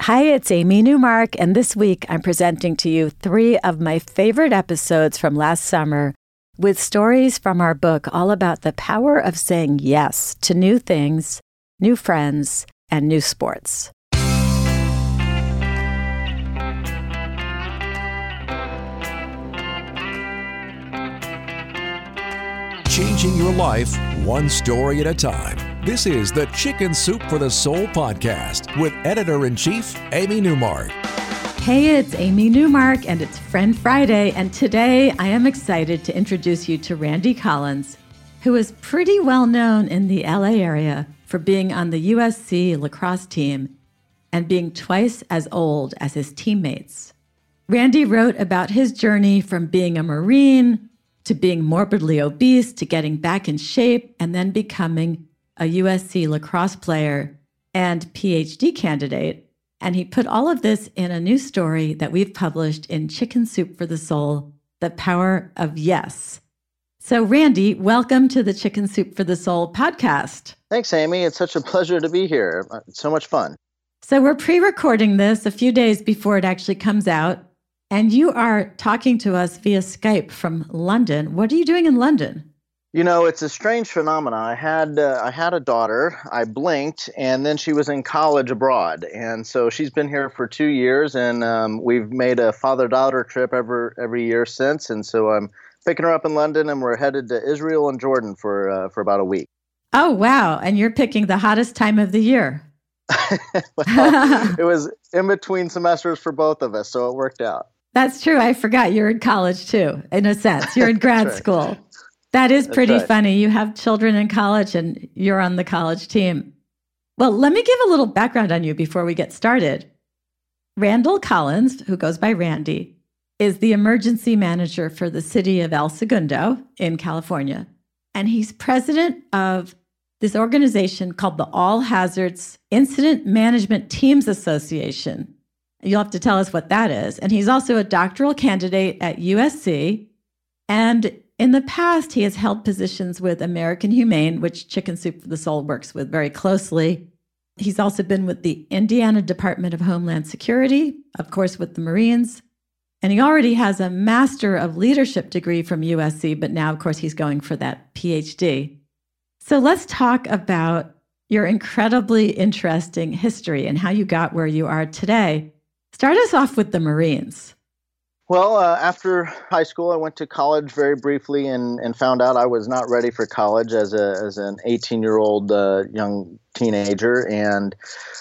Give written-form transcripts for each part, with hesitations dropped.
Hi, it's Amy Newmark, and this week I'm presenting to you three of my favorite episodes from last summer with stories from our book all about the power of saying yes to new things, new friends, and new sports. Changing your life one story at a time. This is the Chicken Soup for the Soul podcast with Editor-in-Chief Amy Newmark. Hey, it's Amy Newmark, and it's Friend Friday. And today I am excited to introduce you to Randy Collins, who is pretty well known in the LA area for being on the USC lacrosse team and being twice as old as his teammates. Randy wrote about his journey from being a Marine to being morbidly obese to getting back in shape and then becoming a USC lacrosse player and PhD candidate. And he put all of this in a new story that we've published in Chicken Soup for the Soul, The Power of Yes. So Randy, welcome to the Chicken Soup for the Soul podcast. Thanks, Amy. It's such a pleasure to be here. It's so much fun. So we're pre-recording this a few days before it actually comes out. And you are talking to us via Skype from London. What are you doing in London? You know, it's a strange phenomenon. I had a daughter. I blinked, and then she was in college abroad, and so she's been here for 2 years, and we've made a father-daughter trip every year since. And so I'm picking her up in London, and we're headed to Israel and Jordan for about a week. Oh wow! And you're picking the hottest time of the year. Well, it was in between semesters for both of us, so it worked out. That's true. I forgot you're in college too. In a sense, you're in grad school. That is pretty funny. You have children in college and you're on the college team. Well, let me give a little background on you before we get started. Randall Collins, who goes by Randy, is the emergency manager for the city of El Segundo in California. And he's president of this organization called the All Hazards Incident Management Teams Association. You'll have to tell us what that is. And he's also a doctoral candidate at USC. And in the past, he has held positions with American Humane, which Chicken Soup for the Soul works with very closely. He's also been with the Indiana Department of Homeland Security, of course, with the Marines. And he already has a Master of Leadership degree from USC, but now, of course, he's going for that PhD. So let's talk about your incredibly interesting history and how you got where you are today. Start us off with the Marines. Well, after high school, I went to college very briefly and found out I was not ready for college as an 18-year-old young teenager. And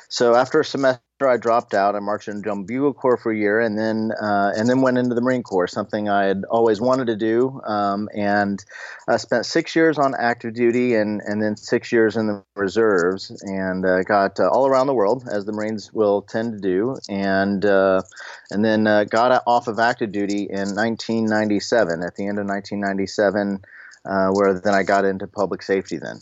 so after a semester, I dropped out. I marched in Drum Bugle Corps for a year and then went into the Marine Corps, something I had always wanted to do. And I spent 6 years on active duty and then 6 years in the reserves, and got all around the world, as the Marines will tend to do. And then got off of active duty in 1997, at the end of 1997, where then I got into public safety then.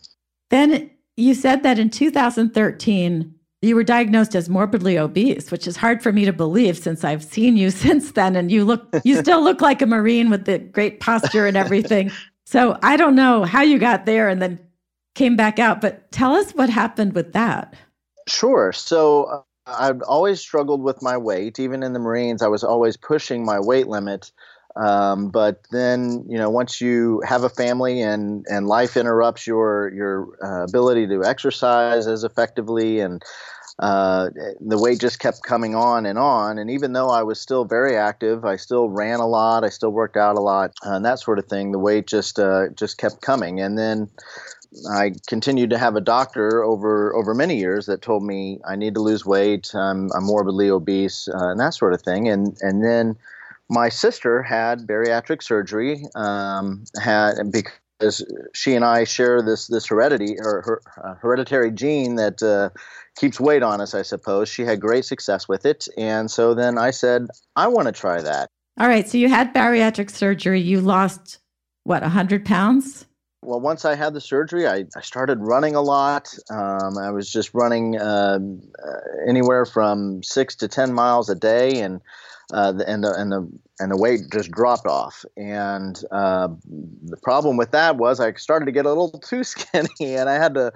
Then you said that in 2013, you were diagnosed as morbidly obese, which is hard for me to believe since I've seen you since then. And you still look like a Marine with the great posture and everything. So I don't know how you got there and then came back out, but tell us what happened with that. Sure. So I've always struggled with my weight. Even in the Marines, I was always pushing my weight limit. But then, you know, once you have a family and life interrupts your ability to exercise as effectively, and the weight just kept coming on. And even though I was still very active, I still ran a lot, I still worked out a lot, and that sort of thing, the weight just kept coming. And then I continued to have a doctor over many years that told me I need to lose weight, I'm morbidly obese, and that sort of thing. And then my sister had bariatric surgery because as she and I share this heredity or hereditary gene that keeps weight on us, I suppose. She had great success with it. And so then I said, I want to try that. All right. So you had bariatric surgery. You lost, 100 pounds? Well, once I had the surgery, I started running a lot. I was just running anywhere from 6 to 10 miles a day, and the weight just dropped off. And the problem with that was I started to get a little too skinny, and I had to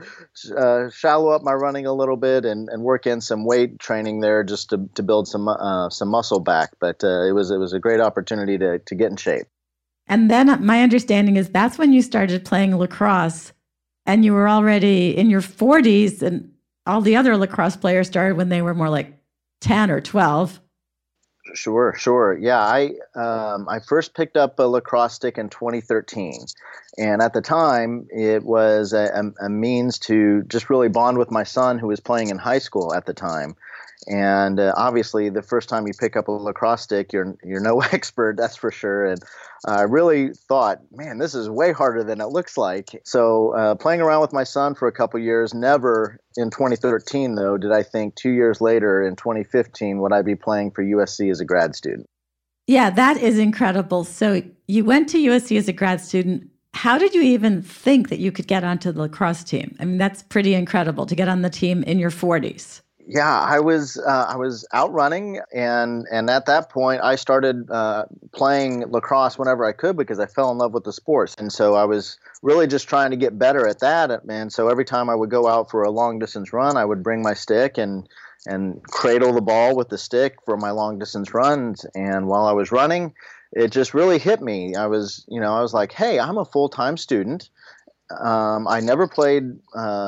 shallow up my running a little bit and work in some weight training there just to build some muscle back. But it was a great opportunity to get in shape. And then my understanding is that's when you started playing lacrosse, and you were already in your 40s, and all the other lacrosse players started when they were more like 10 or 12. Sure. Yeah, I first picked up a lacrosse stick in 2013, and at the time it was a means to just really bond with my son, who was playing in high school at the time. And obviously, the first time you pick up a lacrosse stick, you're no expert, that's for sure. And I really thought, man, this is way harder than it looks like. So playing around with my son for a couple years, never in 2013, though, did I think 2 years later in 2015 would I be playing for USC as a grad student. Yeah, that is incredible. So you went to USC as a grad student. How did you even think that you could get onto the lacrosse team? I mean, that's pretty incredible to get on the team in your 40s. Yeah, I was out running, and at that point I started playing lacrosse whenever I could because I fell in love with the sports, and so I was really just trying to get better at that. And so every time I would go out for a long distance run, I would bring my stick and cradle the ball with the stick for my long distance runs. And while I was running, it just really hit me. I was like, hey, I'm a full-time student. I never played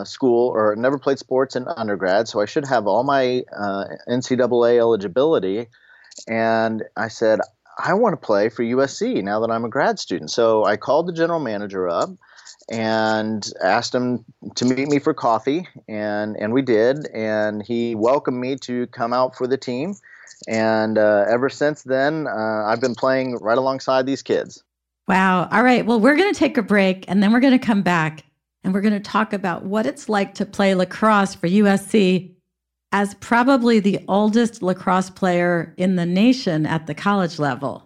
school or never played sports in undergrad, so I should have all my NCAA eligibility. And I said, I want to play for USC now that I'm a grad student. So I called the general manager up and asked him to meet me for coffee, and we did. And he welcomed me to come out for the team. And ever since then, I've been playing right alongside these kids. Wow. All right. Well, we're going to take a break, and then we're going to come back, and we're going to talk about what it's like to play lacrosse for USC as probably the oldest lacrosse player in the nation at the college level.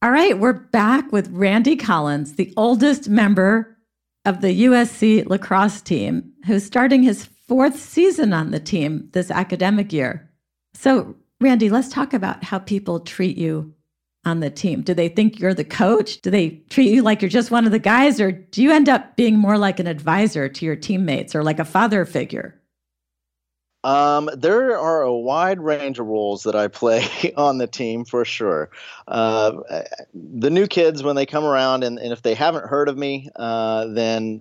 All right, we're back with Randy Collins, the oldest member of the USC lacrosse team, who's starting his fourth season on the team this academic year. So, Randy, let's talk about how people treat you on the team. Do they think you're the coach? Do they treat you like you're just one of the guys? Or do you end up being more like an advisor to your teammates or like a father figure? There are a wide range of roles that I play on the team for sure. The new kids, when they come around and if they haven't heard of me, then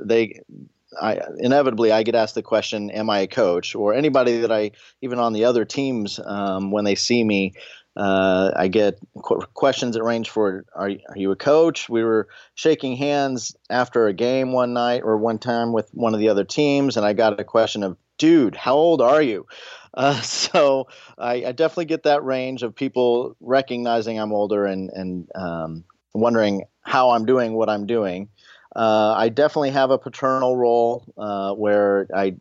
I inevitably get asked the question, am I a coach? Or anybody that even on the other teams, when they see me, I get questions that range for, are you a coach? We were shaking hands after a game one night or one time with one of the other teams, and I got a question of, dude, how old are you? So I definitely get that range of people recognizing I'm older and wondering how I'm doing what I'm doing. I definitely have a paternal role where I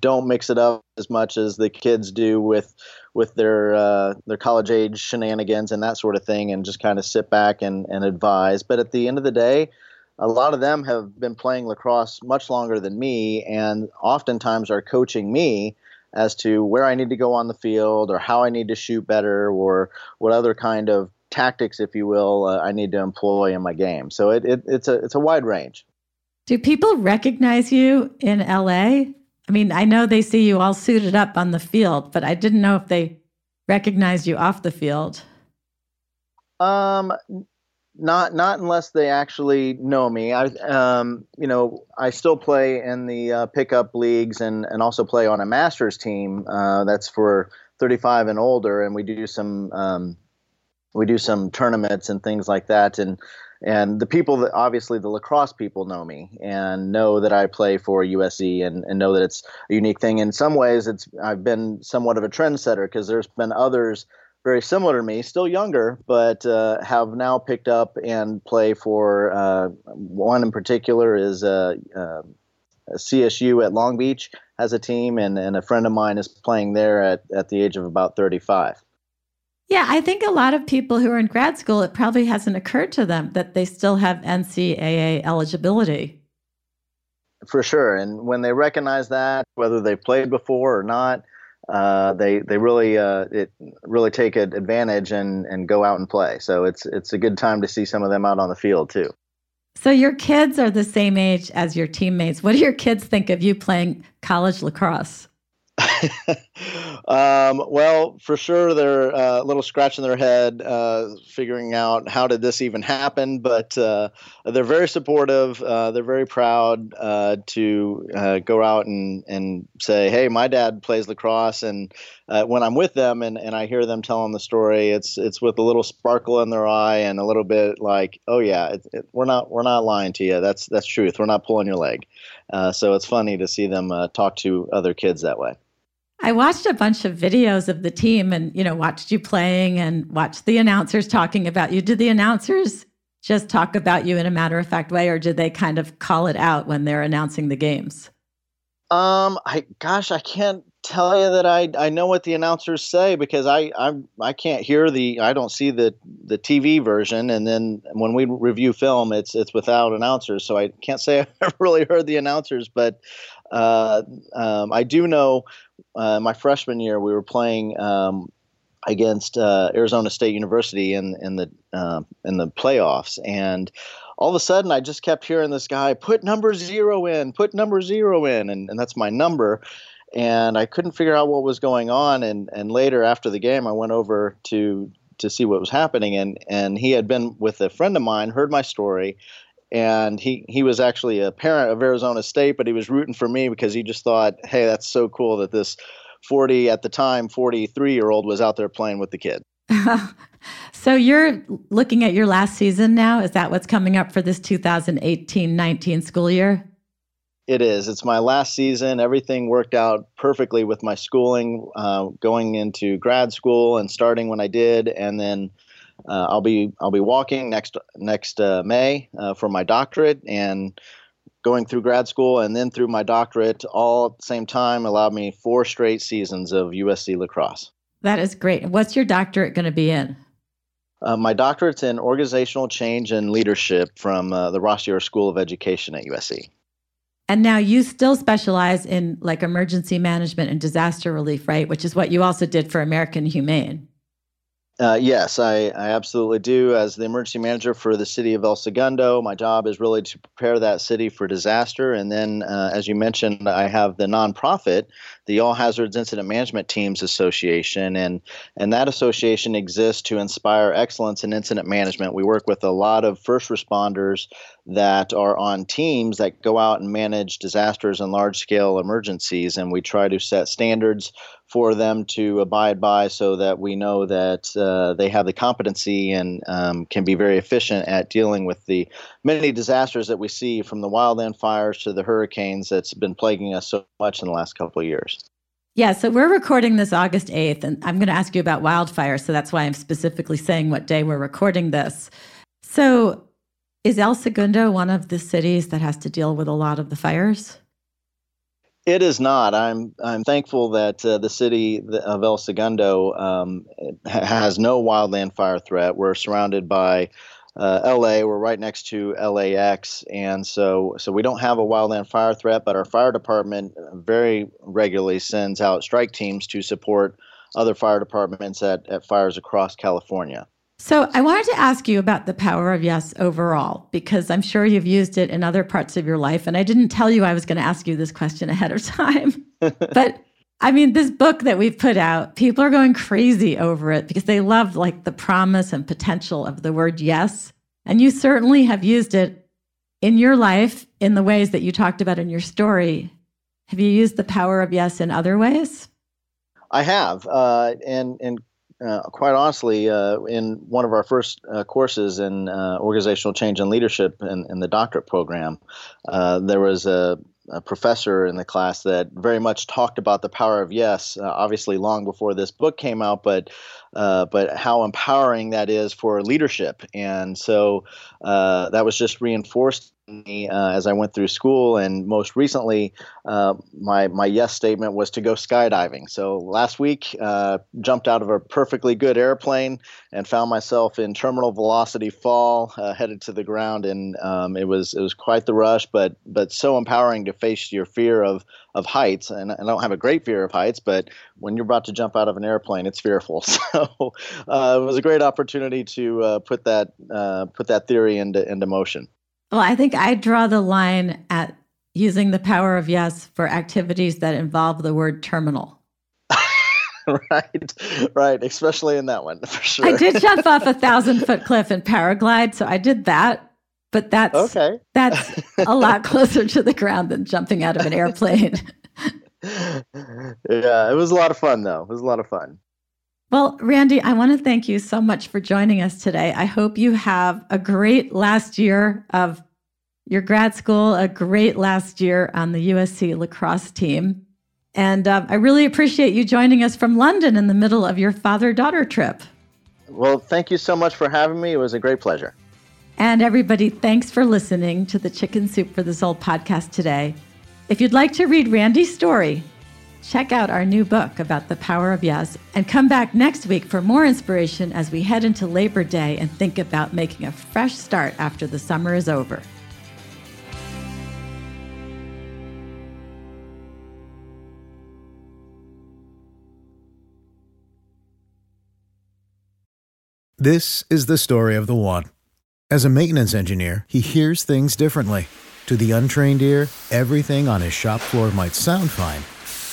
don't mix it up as much as the kids do with their college age shenanigans and that sort of thing, and just kind of sit back and advise. But at the end of the day, a lot of them have been playing lacrosse much longer than me, and oftentimes are coaching me as to where I need to go on the field or how I need to shoot better or what other kind of tactics, if you will, I need to employ in my game. So it's a wide range. Do people recognize you in LA? I mean, I know they see you all suited up on the field, but I didn't know if they recognized you off the field? Not unless they actually know me. I still play in the pickup leagues and also play on a master's team. That's for 35 and older, and we do some tournaments and things like that. And the people that obviously the lacrosse people know me and know that I play for USC and know that it's a unique thing. In some ways, I've been somewhat of a trendsetter because there's been others very similar to me, still younger, but have now picked up and play for one in particular is CSU at Long Beach has a team, and a friend of mine is playing there at the age of about 35. Yeah, I think a lot of people who are in grad school, it probably hasn't occurred to them that they still have NCAA eligibility. For sure. And when they recognize that, whether they've played before or not, they really take advantage and go out and play. So it's a good time to see some of them out on the field too. So your kids are the same age as your teammates. What do your kids think of you playing college lacrosse? Well, for sure, they're a little scratching their head, figuring out how did this even happen. But they're very supportive. They're very proud to go out and say, "Hey, my dad plays lacrosse." And when I'm with them and I hear them telling the story, it's with a little sparkle in their eye and a little bit like, "Oh yeah, we're not lying to you. That's truth. We're not pulling your leg." So it's funny to see them talk to other kids that way. I watched a bunch of videos of the team and, watched you playing and watched the announcers talking about you. Do the announcers just talk about you in a matter-of-fact way, or do they kind of call it out when they're announcing the games? I can't tell you that I know what the announcers say because I can't hear I don't see the TV version, and then when we review film, it's without announcers, so I can't say I've ever really heard the announcers, but I do know my freshman year we were playing against Arizona State University in the playoffs, and all of a sudden, I just kept hearing this guy, put number zero in, and that's my number. And I couldn't figure out what was going on. And later, after the game, I went over to see what was happening. And he had been with a friend of mine, heard my story, and he was actually a parent of Arizona State, but he was rooting for me because he just thought, hey, that's so cool that this 43-year-old was out there playing with the kid. So you're looking at your last season now? Is that what's coming up for this 2018-19 school year? It is. It's my last season. Everything worked out perfectly with my schooling, going into grad school and starting when I did, and then I'll be walking next May for my doctorate, and going through grad school and then through my doctorate all at the same time allowed me 4 straight seasons of USC lacrosse. That is great. What's your doctorate going to be in? My doctorate's in organizational change and leadership from the Rossier School of Education at USC. And now you still specialize in like emergency management and disaster relief, right? Which is what you also did for American Humane. Yes, I absolutely do. As the emergency manager for the city of El Segundo, my job is really to prepare that city for disaster. And then, as you mentioned, I have the nonprofit, the All Hazards Incident Management Teams Association, and that association exists to inspire excellence in incident management. We work with a lot of first responders that are on teams that go out and manage disasters and large-scale emergencies, and we try to set standards for them to abide by so that we know that they have the competency and can be very efficient at dealing with the many disasters that we see, from the wildland fires to the hurricanes that's been plaguing us so much in the last couple of years. Yeah, so we're recording this August 8th, and I'm going to ask you about wildfires, so that's why I'm specifically saying what day we're recording this. So is El Segundo one of the cities that has to deal with a lot of the fires? It is not. I'm thankful that the city of El Segundo has no wildland fire threat. We're surrounded by LA. We're right next to LAX, and so we don't have a wildland fire threat. But our fire department very regularly sends out strike teams to support other fire departments at fires across California. So I wanted to ask you about the power of yes overall, because I'm sure you've used it in other parts of your life. And I didn't tell you I was going to ask you this question ahead of time. But I mean, this book that we've put out, people are going crazy over it because they love like the promise and potential of the word yes. And you certainly have used it in your life in the ways that you talked about in your story. Have you used the power of yes in other ways? I have. And quite honestly, in one of our first courses in organizational change and leadership in the doctorate program, there was a professor in the class that very much talked about the power of yes, obviously long before this book came out, but how empowering that is for leadership. And so that was just reinforced as I went through school, and most recently, my yes statement was to go skydiving. So last week, jumped out of a perfectly good airplane and found myself in terminal velocity fall, headed to the ground, and it was quite the rush, but so empowering to face your fear of heights. And I don't have a great fear of heights, but when you're about to jump out of an airplane, it's fearful. So it was a great opportunity to put that theory into motion. Well, I think I draw the line at using the power of yes for activities that involve the word terminal. Right, especially in that one, for sure. I did jump off a 1,000-foot cliff and paraglide, so I did that, but that's okay. That's a lot closer to the ground than jumping out of an airplane. Yeah, it was a lot of fun, though. It was a lot of fun. Well, Randy, I want to thank you so much for joining us today. I hope you have a great last year of your grad school, a great last year on the USC lacrosse team. And I really appreciate you joining us from London in the middle of your father-daughter trip. Well, thank you so much for having me. It was a great pleasure. And everybody, thanks for listening to the Chicken Soup for the Soul podcast today. If you'd like to read Randy's story, check out our new book about the power of yes, and come back next week for more inspiration as we head into Labor Day and think about making a fresh start after the summer is over. This is the story of the one. As a maintenance engineer, he hears things differently. To the untrained ear, everything on his shop floor might sound fine,